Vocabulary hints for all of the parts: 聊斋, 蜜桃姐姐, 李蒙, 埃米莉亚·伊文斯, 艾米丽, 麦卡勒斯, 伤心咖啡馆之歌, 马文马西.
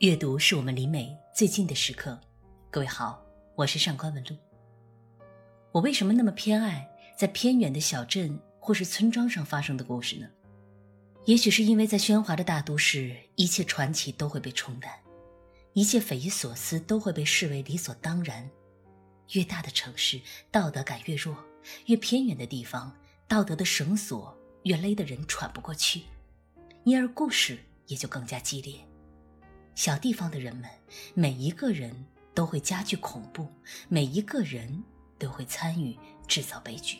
阅读是我们离美最近的时刻。各位好，我是上官文露。我为什么那么偏爱在偏远的小镇或是村庄上发生的故事呢？也许是因为在喧哗的大都市，一切传奇都会被冲淡，一切匪夷所思都会被视为理所当然。越大的城市，道德感越弱，越偏远的地方，道德的绳索越勒得人喘不过去，因而故事也就更加激烈。小地方的人们，每一个人都会加剧恐怖，每一个人都会参与制造悲剧。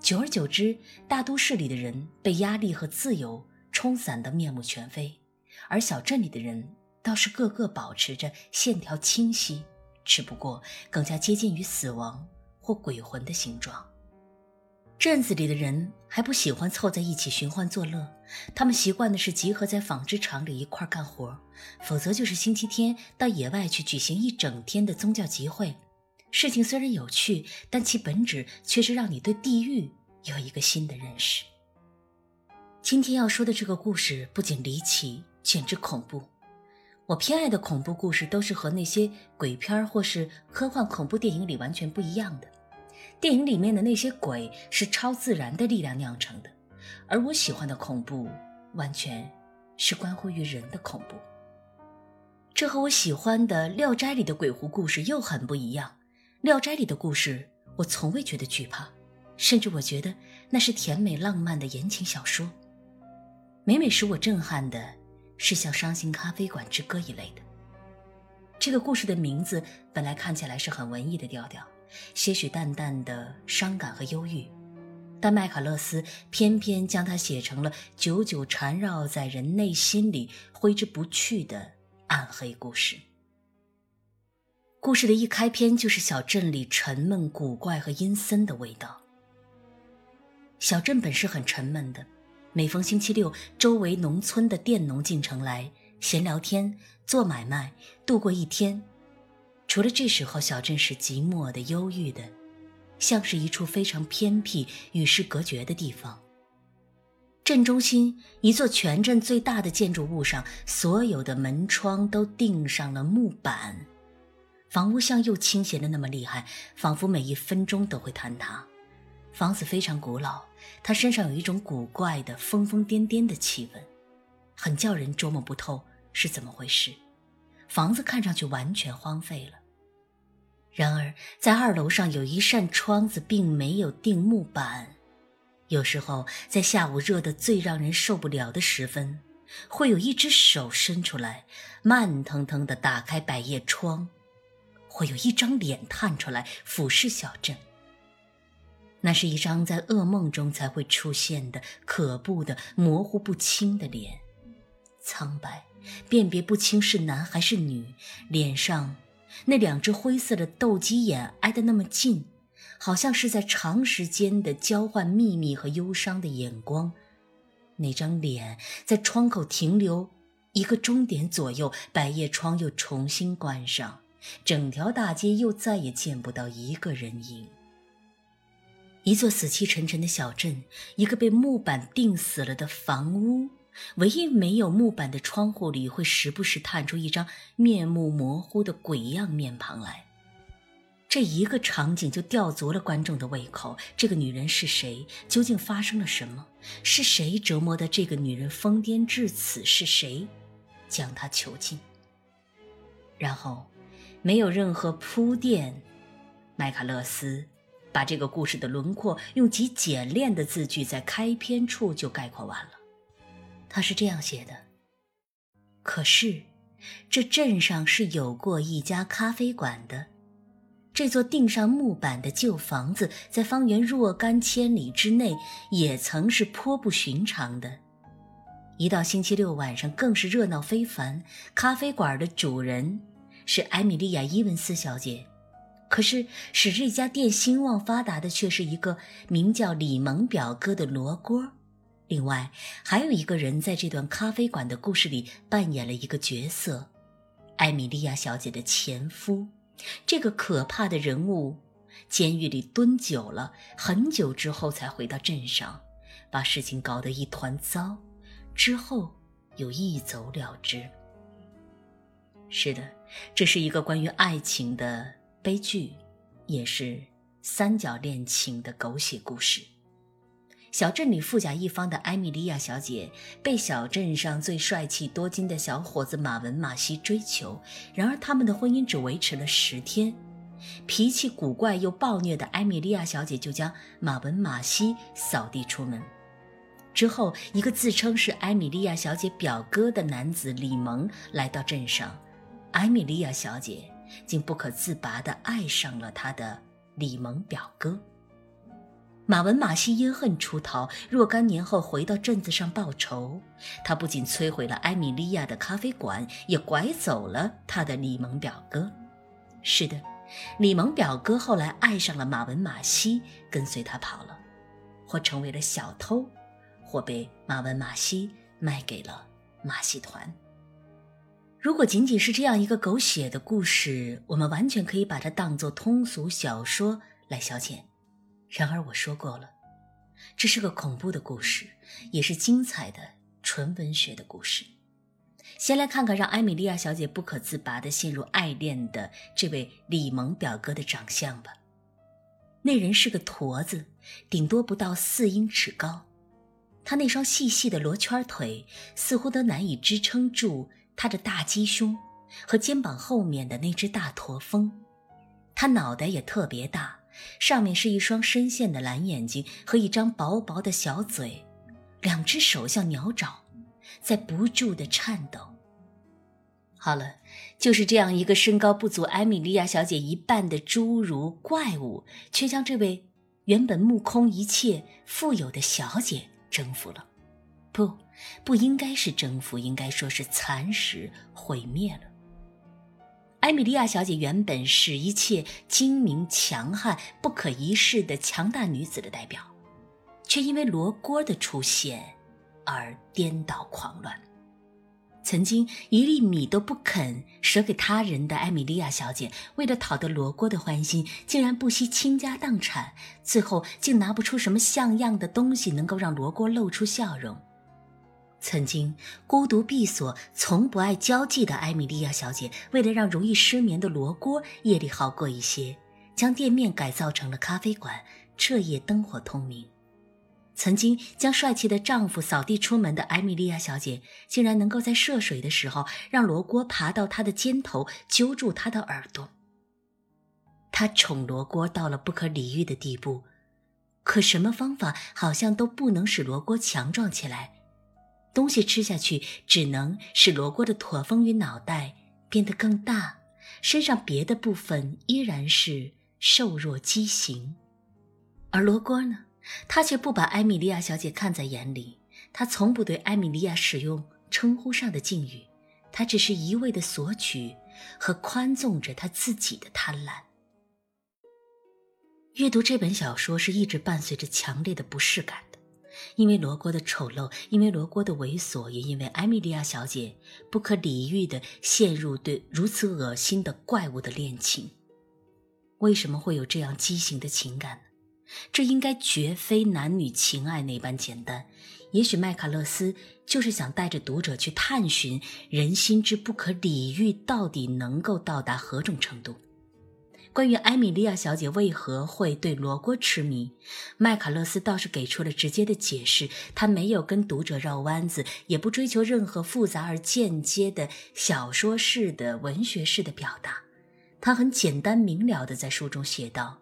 久而久之，大都市里的人被压力和自由冲散得面目全非，而小镇里的人倒是个个保持着线条清晰，只不过更加接近于死亡或鬼魂的形状。镇子里的人还不喜欢凑在一起寻欢作乐，他们习惯的是集合在纺织厂里一块干活，否则就是星期天到野外去举行一整天的宗教集会。事情虽然有趣，但其本质却是让你对地狱有一个新的认识。今天要说的这个故事不仅离奇，简直恐怖。我偏爱的恐怖故事都是和那些鬼片或是科幻恐怖电影里完全不一样的。电影里面的那些鬼是超自然的力量酿成的，而我喜欢的恐怖完全是关乎于人的恐怖。这和我喜欢的聊斋里的鬼狐故事又很不一样。聊斋里的故事我从未觉得惧怕，甚至我觉得那是甜美浪漫的言情小说。每每使我震撼的是像伤心咖啡馆之歌一类的。这个故事的名字本来看起来是很文艺的调调，些许淡淡的伤感和忧郁，但麦卡勒斯偏偏将它写成了久久缠绕在人内心里挥之不去的暗黑故事。故事的一开篇就是小镇里沉闷、古怪和阴森的味道。小镇本是很沉闷的，每逢星期六，周围农村的佃农进城来闲聊天、做买卖，度过一天。除了这时候，小镇是寂寞的、忧郁的，像是一处非常偏僻、与世隔绝的地方。镇中心，一座全镇最大的建筑物上，所有的门窗都钉上了木板，房屋向右倾斜的那么厉害，仿佛每一分钟都会坍塌。房子非常古老，它身上有一种古怪的、疯疯癫癫的气氛，很叫人捉摸不透是怎么回事。房子看上去完全荒废了，然而在二楼上有一扇窗子并没有钉木板。有时候在下午热得最让人受不了的时分，会有一只手伸出来，慢腾腾地打开百叶窗，会有一张脸探出来俯视小镇。那是一张在噩梦中才会出现的可怖的模糊不清的脸，苍白辨别不清是男还是女，脸上那两只灰色的斗鸡眼挨得那么近，好像是在长时间的交换秘密和忧伤的眼光。那张脸在窗口停留一个钟点左右，百叶窗又重新关上，整条大街又再也见不到一个人影。一座死气沉沉的小镇，一个被木板钉死了的房屋，唯一没有木板的窗户里会时不时探出一张面目模糊的鬼样面庞来。这一个场景就吊足了观众的胃口。这个女人是谁？究竟发生了什么？是谁折磨的这个女人疯癫至此？是谁将她囚禁？然后没有任何铺垫，麦卡勒斯把这个故事的轮廓用极简练的字句在开篇处就概括完了。他是这样写的：可是这镇上是有过一家咖啡馆的，这座钉上木板的旧房子在方圆若干千里之内也曾是颇不寻常的。一到星期六晚上更是热闹非凡，咖啡馆的主人是埃米莉亚·伊文斯小姐，可是使这家店兴旺发达的却是一个名叫李蒙表哥的罗锅。另外还有一个人在这段咖啡馆的故事里扮演了一个角色，艾米莉亚小姐的前夫。这个可怕的人物监狱里蹲久了，很久之后才回到镇上，把事情搞得一团糟，之后又一走了之。是的，这是一个关于爱情的悲剧，也是三角恋情的狗血故事。小镇里富甲一方的埃米莉亚小姐被小镇上最帅气多金的小伙子马文马西追求，然而他们的婚姻只维持了10天。脾气古怪又暴虐的埃米莉亚小姐就将马文马西扫地出门。之后，一个自称是埃米莉亚小姐表哥的男子李蒙来到镇上，埃米莉亚小姐竟不可自拔地爱上了她的李蒙表哥。马文马西因恨出逃，若干年后回到镇子上报仇。他不仅摧毁了埃米莉亚的咖啡馆，也拐走了他的李蒙表哥。是的，李蒙表哥后来爱上了马文马西，跟随他跑了，或成为了小偷，或被马文马西卖给了马戏团。如果仅仅是这样一个狗血的故事，我们完全可以把它当作通俗小说来消遣。然而我说过了，这是个恐怖的故事，也是精彩的纯文学的故事。先来看看让埃米莉亚小姐不可自拔地陷入爱恋的这位李蒙表哥的长相吧。那人是个驼子，顶多不到4英尺高。他那双细细的罗圈腿似乎都难以支撑住他的大鸡胸和肩膀后面的那只大驼峰。他脑袋也特别大，上面是一双深陷的蓝眼睛和一张薄薄的小嘴，两只手像鸟爪在不住地颤抖。好了，就是这样一个身高不足埃米莉亚小姐一半的侏儒怪物，却将这位原本目空一切富有的小姐征服了。不应该是征服，应该说是蚕食毁灭了。埃米莉亚小姐原本是一切精明强悍不可一世的强大女子的代表，却因为罗锅的出现而颠倒狂乱。曾经一粒米都不肯舍给他人的埃米莉亚小姐，为了讨得罗锅的欢心，竟然不惜倾家荡产，最后竟拿不出什么像样的东西能够让罗锅露出笑容。曾经孤独闭锁从不爱交际的埃米莉亚小姐，为了让容易失眠的罗锅夜里好过一些，将店面改造成了咖啡馆，彻夜灯火通明。曾经将帅气的丈夫扫地出门的埃米莉亚小姐，竟然能够在涉水的时候让罗锅爬到她的肩头，揪住她的耳朵。她宠罗锅到了不可理喻的地步，可什么方法好像都不能使罗锅强壮起来，东西吃下去只能使罗锅的驼峰与脑袋变得更大，身上别的部分依然是瘦弱畸形。而罗锅呢，他却不把埃米莉亚小姐看在眼里，他从不对埃米莉亚使用称呼上的敬语，他只是一味的索取和宽纵着他自己的贪婪。阅读这本小说是一直伴随着强烈的不适感，因为罗锅的丑陋，因为罗锅的猥琐，也因为埃米莉亚小姐不可理喻地陷入对如此恶心的怪物的恋情。为什么会有这样畸形的情感呢？这应该绝非男女情爱那般简单，也许麦卡勒斯就是想带着读者去探寻人心之不可理喻到底能够到达何种程度。关于埃米莉亚小姐为何会对罗锅痴迷，麦卡勒斯倒是给出了直接的解释，他没有跟读者绕弯子，也不追求任何复杂而间接的小说式的文学式的表达。他很简单明了地在书中写道，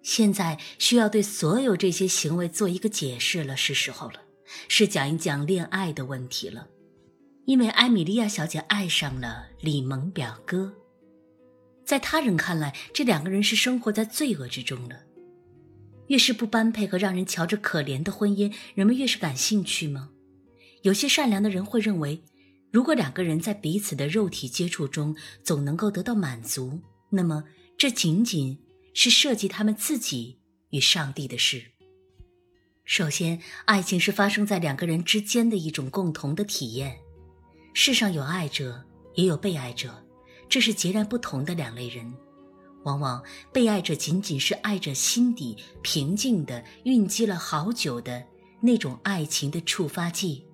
现在需要对所有这些行为做一个解释了，是时候了，是讲一讲恋爱的问题了。因为埃米莉亚小姐爱上了李蒙表哥，在他人看来，这两个人是生活在罪恶之中的。越是不般配和让人瞧着可怜的婚姻，人们越是感兴趣吗？有些善良的人会认为，如果两个人在彼此的肉体接触中总能够得到满足，那么这仅仅是涉及他们自己与上帝的事。首先，爱情是发生在两个人之间的一种共同的体验。世上有爱者，也有被爱者，这是截然不同的两类人。往往被爱者仅仅是爱者心底平静地蕴积了好久的那种爱情的触发剂，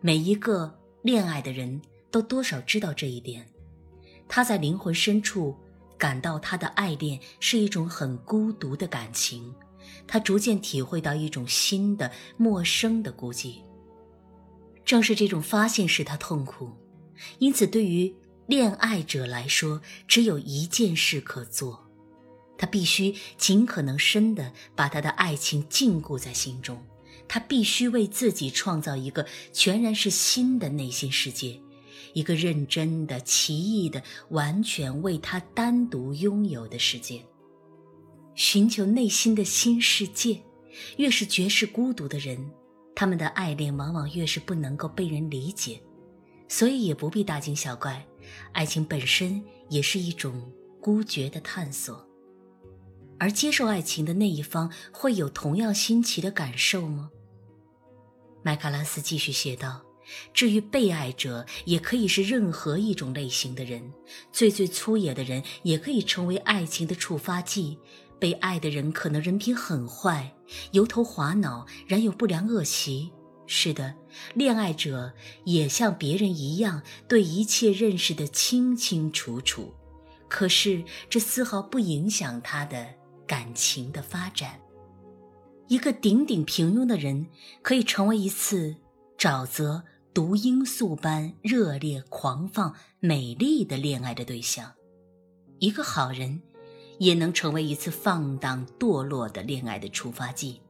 每一个恋爱的人都多少知道这一点，他在灵魂深处感到他的爱恋是一种很孤独的感情，他逐渐体会到一种新的陌生的孤寂。正是这种发现使他痛苦，因此对于恋爱者来说，只有一件事可做，他必须尽可能深地把他的爱情禁锢在心中，他必须为自己创造一个全然是新的内心世界，一个认真的、奇异的、完全为他单独拥有的世界。寻求内心的新世界，越是绝世孤独的人，他们的爱恋往往越是不能够被人理解，所以也不必大惊小怪，爱情本身也是一种孤绝的探索。而接受爱情的那一方会有同样新奇的感受吗？麦卡拉斯继续写道，至于被爱者，也可以是任何一种类型的人，最粗野的人也可以成为爱情的触发剂。被爱的人可能人品很坏，油头滑脑，染有不良恶习。是的，恋爱者也像别人一样对一切认识得清清楚楚，可是这丝毫不影响他的感情的发展。一个顶顶平庸的人可以成为一次沼泽毒罂粟般热烈狂放美丽的恋爱的对象，一个好人也能成为一次放荡堕落的恋爱的触发剂，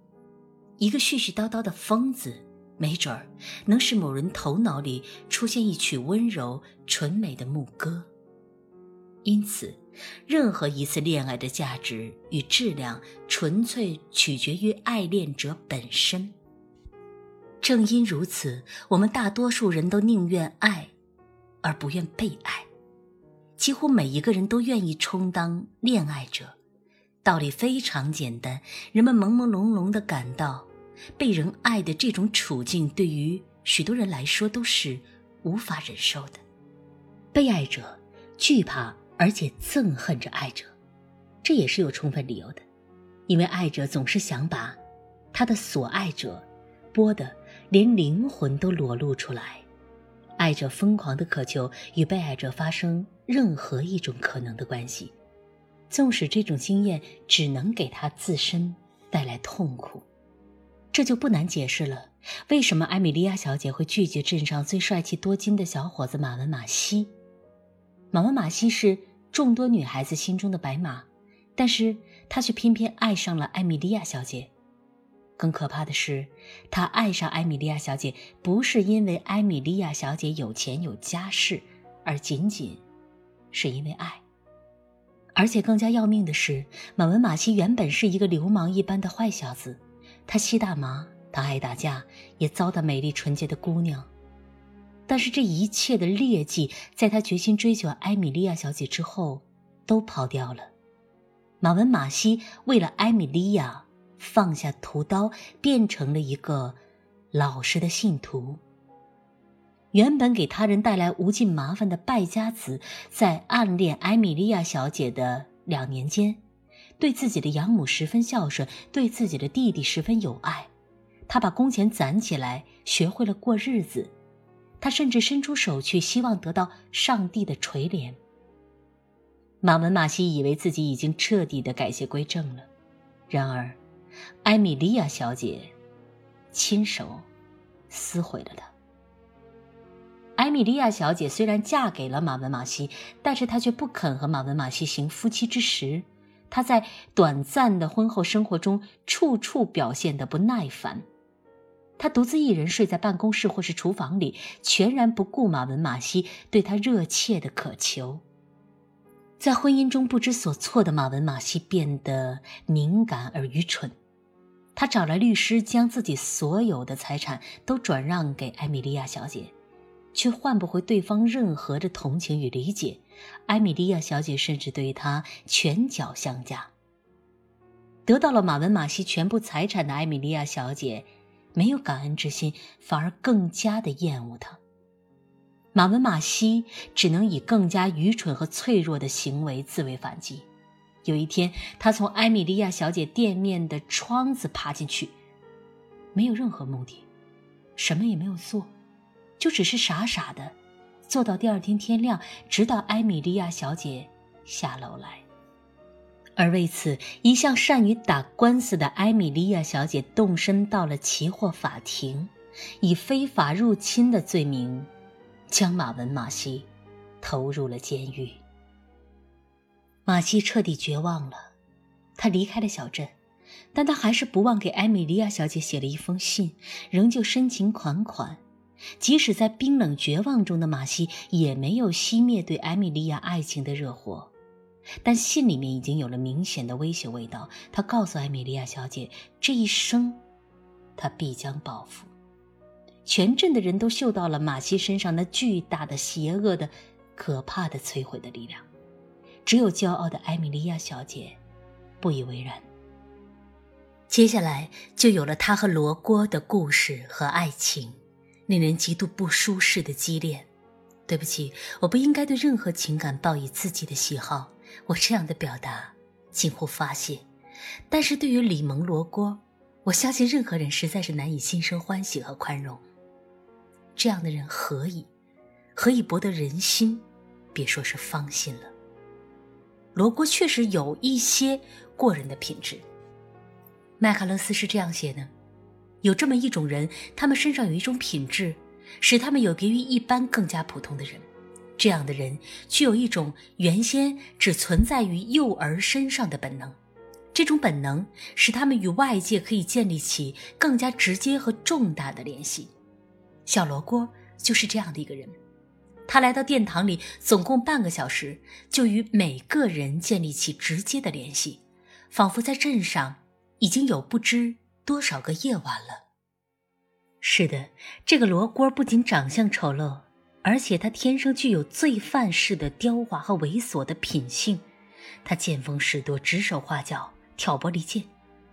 一个絮絮叨叨的疯子没准儿能使某人头脑里出现一曲温柔纯美的牧歌。因此，任何一次恋爱的价值与质量纯粹取决于爱恋者本身。正因如此，我们大多数人都宁愿爱，而不愿被爱。几乎每一个人都愿意充当恋爱者。道理非常简单，人们朦朦胧胧地感到，被人爱的这种处境对于许多人来说都是无法忍受的。被爱者惧怕而且憎恨着爱者，这也是有充分理由的，因为爱者总是想把他的所爱者剥得连灵魂都裸露出来。爱者疯狂地渴求与被爱者发生任何一种可能的关系，纵使这种经验只能给他自身带来痛苦。这就不难解释了，为什么埃米莉亚小姐会拒绝镇上最帅气多金的小伙子马文马西。马文马西是众多女孩子心中的白马，但是她却偏偏爱上了埃米莉亚小姐。更可怕的是，她爱上埃米莉亚小姐不是因为埃米莉亚小姐有钱有家世，而仅仅是因为爱。而且更加要命的是，马文马西原本是一个流氓一般的坏小子，他吸大麻，他爱打架，也糟蹋美丽纯洁的姑娘。但是这一切的劣迹在他决心追求埃米莉亚小姐之后都抛掉了。马文马西为了埃米莉亚放下屠刀，变成了一个老实的信徒。原本给他人带来无尽麻烦的败家子，在暗恋埃米莉亚小姐的2年间，对自己的养母十分孝顺，对自己的弟弟十分友爱。他把工钱攒起来，学会了过日子。他甚至伸出手去，希望得到上帝的垂怜。马文马西以为自己已经彻底的改邪归正了，然而埃米莉亚小姐亲手撕毁了他。埃米莉亚小姐虽然嫁给了马文马西，但是她却不肯和马文马西行夫妻之实。她在短暂的婚后生活中处处表现得不耐烦，他独自一人睡在办公室或是厨房里，全然不顾马文马西对他热切的渴求。在婚姻中不知所措的马文马西变得敏感而愚蠢，他找来律师，将自己所有的财产都转让给埃米莉亚小姐，却换不回对方任何的同情与理解。埃米莉亚小姐甚至对他拳脚相加。得到了马文马西全部财产的埃米莉亚小姐没有感恩之心，反而更加的厌恶他。马文马西只能以更加愚蠢和脆弱的行为自卫反击。有一天，他从埃米莉亚小姐店面的窗子爬进去，没有任何目的，什么也没有做，就只是傻傻的坐到第二天天亮，直到埃米莉亚小姐下楼来。而为此，一向善于打官司的埃米莉亚小姐动身到了期货法庭，以非法入侵的罪名将马文马西投入了监狱。马西彻底绝望了，他离开了小镇，但他还是不忘给埃米莉亚小姐写了一封信，仍旧深情款款。即使在冰冷绝望中的马西也没有熄灭对埃米莉亚爱情的热火，但信里面已经有了明显的威胁味道。他告诉埃米莉亚小姐，这一生他必将报复。全镇的人都嗅到了马西身上那巨大的邪恶的可怕的摧毁的力量，只有骄傲的埃米莉亚小姐不以为然。接下来就有了她和罗锅的故事和爱情，令人极度不舒适的激恋。对不起，我不应该对任何情感抱以自己的喜好，我这样的表达近乎发泄，但是对于李蒙罗锅，我相信任何人实在是难以心生欢喜和宽容。这样的人何以博得人心，别说是芳心了。罗锅确实有一些过人的品质。麦卡勒斯是这样写的，有这么一种人，他们身上有一种品质，使他们有别于一般更加普通的人。这样的人具有一种原先只存在于幼儿身上的本能，这种本能使他们与外界可以建立起更加直接和重大的联系。小罗锅就是这样的一个人，他来到殿堂里总共半个小时，就与每个人建立起直接的联系，仿佛在镇上已经有不知多少个夜晚了。是的，这个罗锅不仅长相丑陋，而且他天生具有罪犯式的刁滑和猥琐的品性。他见风使舵，指手画脚，挑拨离间，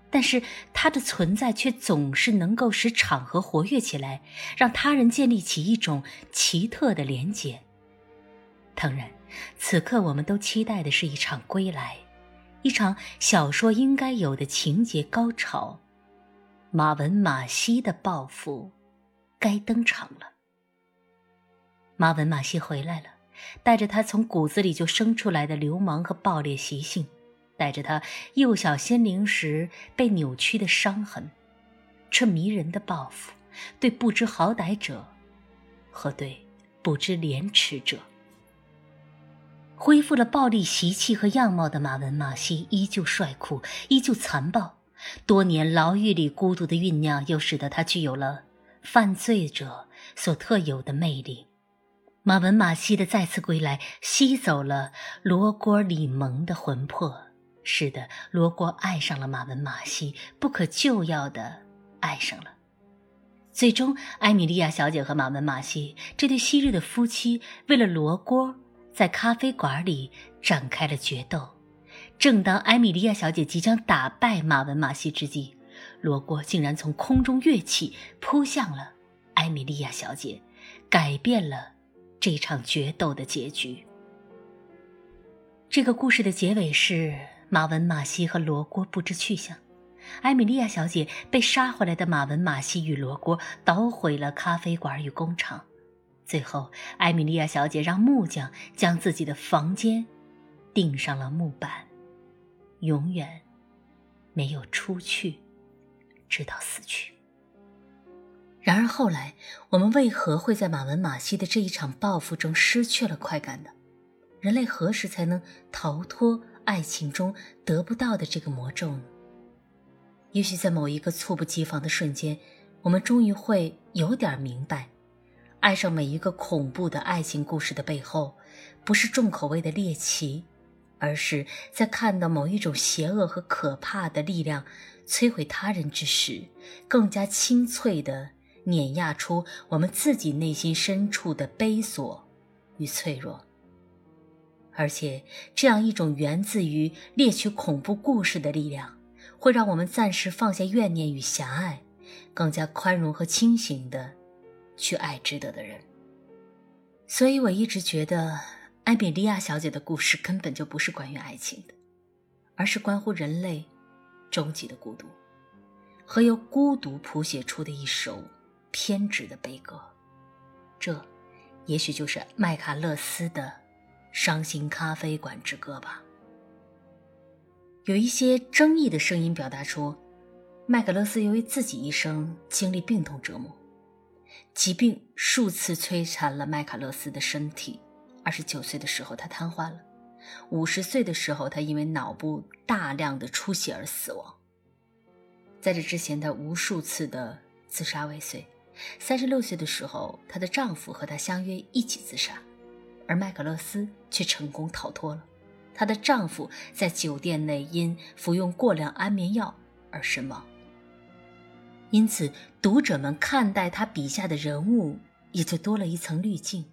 但是他的存在却总是能够使场合活跃起来，让他人建立起一种奇特的连结。当然，此刻我们都期待的是一场归来，一场小说应该有的情节高潮。马文马西的报复该登场了。马文马西回来了，带着他从骨子里就生出来的流氓和暴烈习性，带着他幼小心灵时被扭曲的伤痕，这迷人的报复，对不知好歹者和对不知廉耻者。恢复了暴力习气和样貌的马文马西依旧帅酷，依旧残暴，多年牢狱里孤独的酝酿又使得他具有了犯罪者所特有的魅力。马文马西的再次归来吸走了罗锅李蒙的魂魄。是的，罗锅爱上了马文马西，不可救药的爱上了。最终埃米莉亚小姐和马文马西这对昔日的夫妻为了罗锅在咖啡馆里展开了决斗。正当埃米莉亚小姐即将打败马文马西之际，罗锅竟然从空中跃起，扑向了埃米莉亚小姐，改变了这场决斗的结局。这个故事的结尾是马文马西和罗锅不知去向，埃米莉亚小姐被杀回来的马文马西与罗锅捣毁了咖啡馆与工厂，最后埃米莉亚小姐让木匠将自己的房间钉上了木板，永远没有出去，直到死去。然而后来，我们为何会在马文马西的这一场报复中失去了快感呢？人类何时才能逃脱爱情中得不到的这个魔咒呢？也许在某一个猝不及防的瞬间，我们终于会有点明白，爱上每一个恐怖的爱情故事的背后，不是重口味的猎奇，而是在看到某一种邪恶和可怕的力量摧毁他人之时，更加清脆地碾压出我们自己内心深处的悲索与脆弱。而且这样一种源自于猎取恐怖故事的力量，会让我们暂时放下怨念与狭隘，更加宽容和清醒地去爱值得的人。所以我一直觉得埃米莉亚小姐的故事根本就不是关于爱情的，而是关乎人类终极的孤独和由孤独谱写出的一首偏执的悲歌。这也许就是麦卡勒斯的《伤心咖啡馆之歌》吧。有一些争议的声音表达出，麦卡勒斯由于自己一生经历病痛折磨，疾病数次摧残了麦卡勒斯的身体。29岁的时候他瘫痪了，50岁的时候他因为脑部大量的出血而死亡。在这之前他无数次的自杀未遂，36岁的时候他的丈夫和他相约一起自杀，而麦卡勒斯却成功逃脱了。他的丈夫在酒店内因服用过量安眠药而身亡。因此读者们看待他笔下的人物也就多了一层滤镜，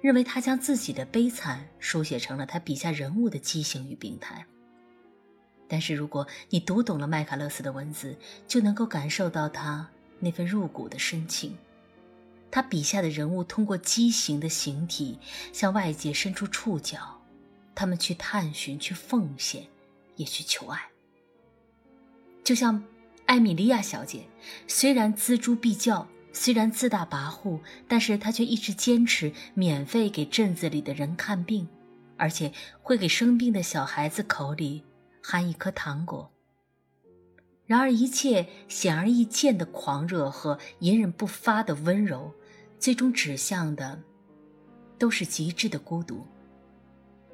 认为他将自己的悲惨书写成了他笔下人物的畸形与病态。但是如果你读懂了麦卡勒斯的文字，就能够感受到他那份入骨的深情。他笔下的人物通过畸形的形体向外界伸出触角，他们去探寻，去奉献，也去求爱。就像艾米莉亚小姐，虽然锱铢必较，虽然自大跋扈，但是她却一直坚持免费给镇子里的人看病，而且会给生病的小孩子口里含一颗糖果。然而一切显而易见的狂热和隐忍不发的温柔，最终指向的都是极致的孤独。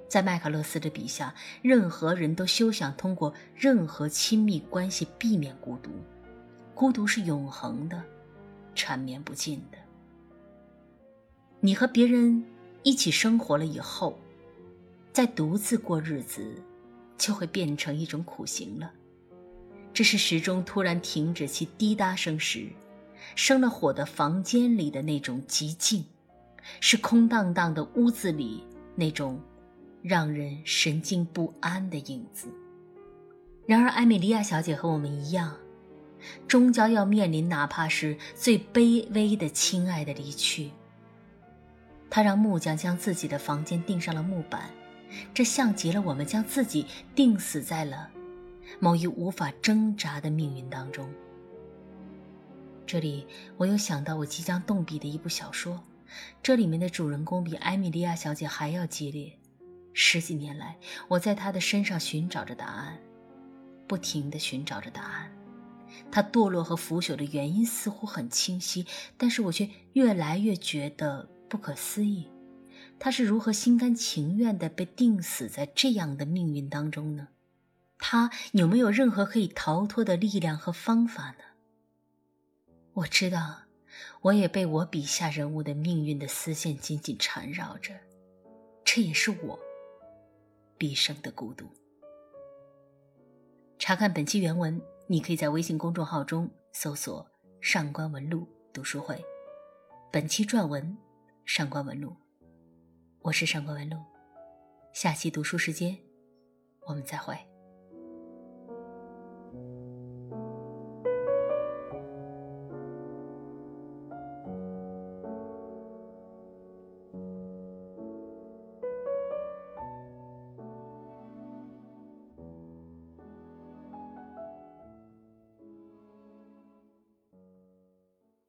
在麦卡勒斯的笔下，任何人都休想通过任何亲密关系避免孤独，孤独是永恒的，缠绵不尽的。你和别人一起生活了以后，再独自过日子就会变成一种苦行了。这是时钟突然停止其滴答声时，生了火的房间里的那种寂静，是空荡荡的屋子里那种让人神经不安的影子。然而艾米莉亚小姐和我们一样，终究要面临哪怕是最卑微的亲爱的离去。她让木匠将自己的房间钉上了木板，这像极了我们将自己钉死在了某一无法挣扎的命运当中。这里我又想到我即将动笔的一部小说，这里面的主人公比艾米莉亚小姐还要激烈。10几年来，我在他的身上寻找着答案，不停地寻找着答案。他堕落和腐朽的原因似乎很清晰，但是我却越来越觉得不可思议。他是如何心甘情愿地被钉死在这样的命运当中呢？他有没有任何可以逃脱的力量和方法呢？我知道，我也被我笔下人物的命运的丝线紧紧缠绕着，这也是我毕生的孤独。查看本期原文，你可以在微信公众号中搜索上官文露读书会。本期撰文上官文露，我是上官文露，下期读书时间我们再会。